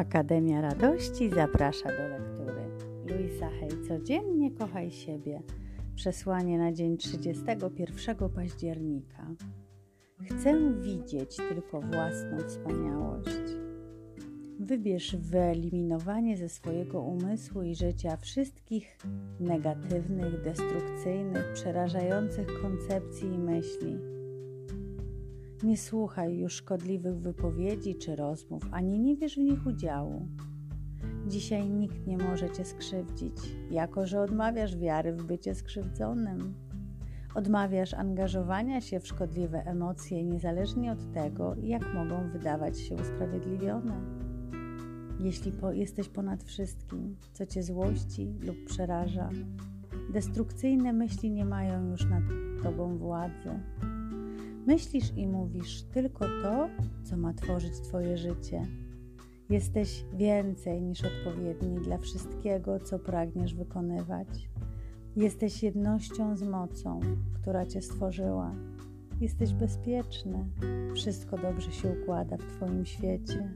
Akademia Radości zaprasza do lektury. Louise Hay, codziennie kochaj siebie. Przesłanie na dzień 31 października. Chcę widzieć tylko własną wspaniałość. Wybierz wyeliminowanie ze swojego umysłu i życia wszystkich negatywnych, destrukcyjnych, przerażających koncepcji i myśli. Nie słuchaj już szkodliwych wypowiedzi czy rozmów, ani nie bierz w nich udziału. Dzisiaj nikt nie może cię skrzywdzić, jako że odmawiasz wiary w bycie skrzywdzonym. Odmawiasz angażowania się w szkodliwe emocje, niezależnie od tego, jak mogą wydawać się usprawiedliwione. Jeśli jesteś ponad wszystkim, co cię złości lub przeraża, destrukcyjne myśli nie mają już nad tobą władzy. Myślisz i mówisz tylko to, co ma tworzyć twoje życie. Jesteś więcej niż odpowiedni dla wszystkiego, co pragniesz wykonywać. Jesteś jednością z mocą, która cię stworzyła. Jesteś bezpieczny. Wszystko dobrze się układa w twoim świecie.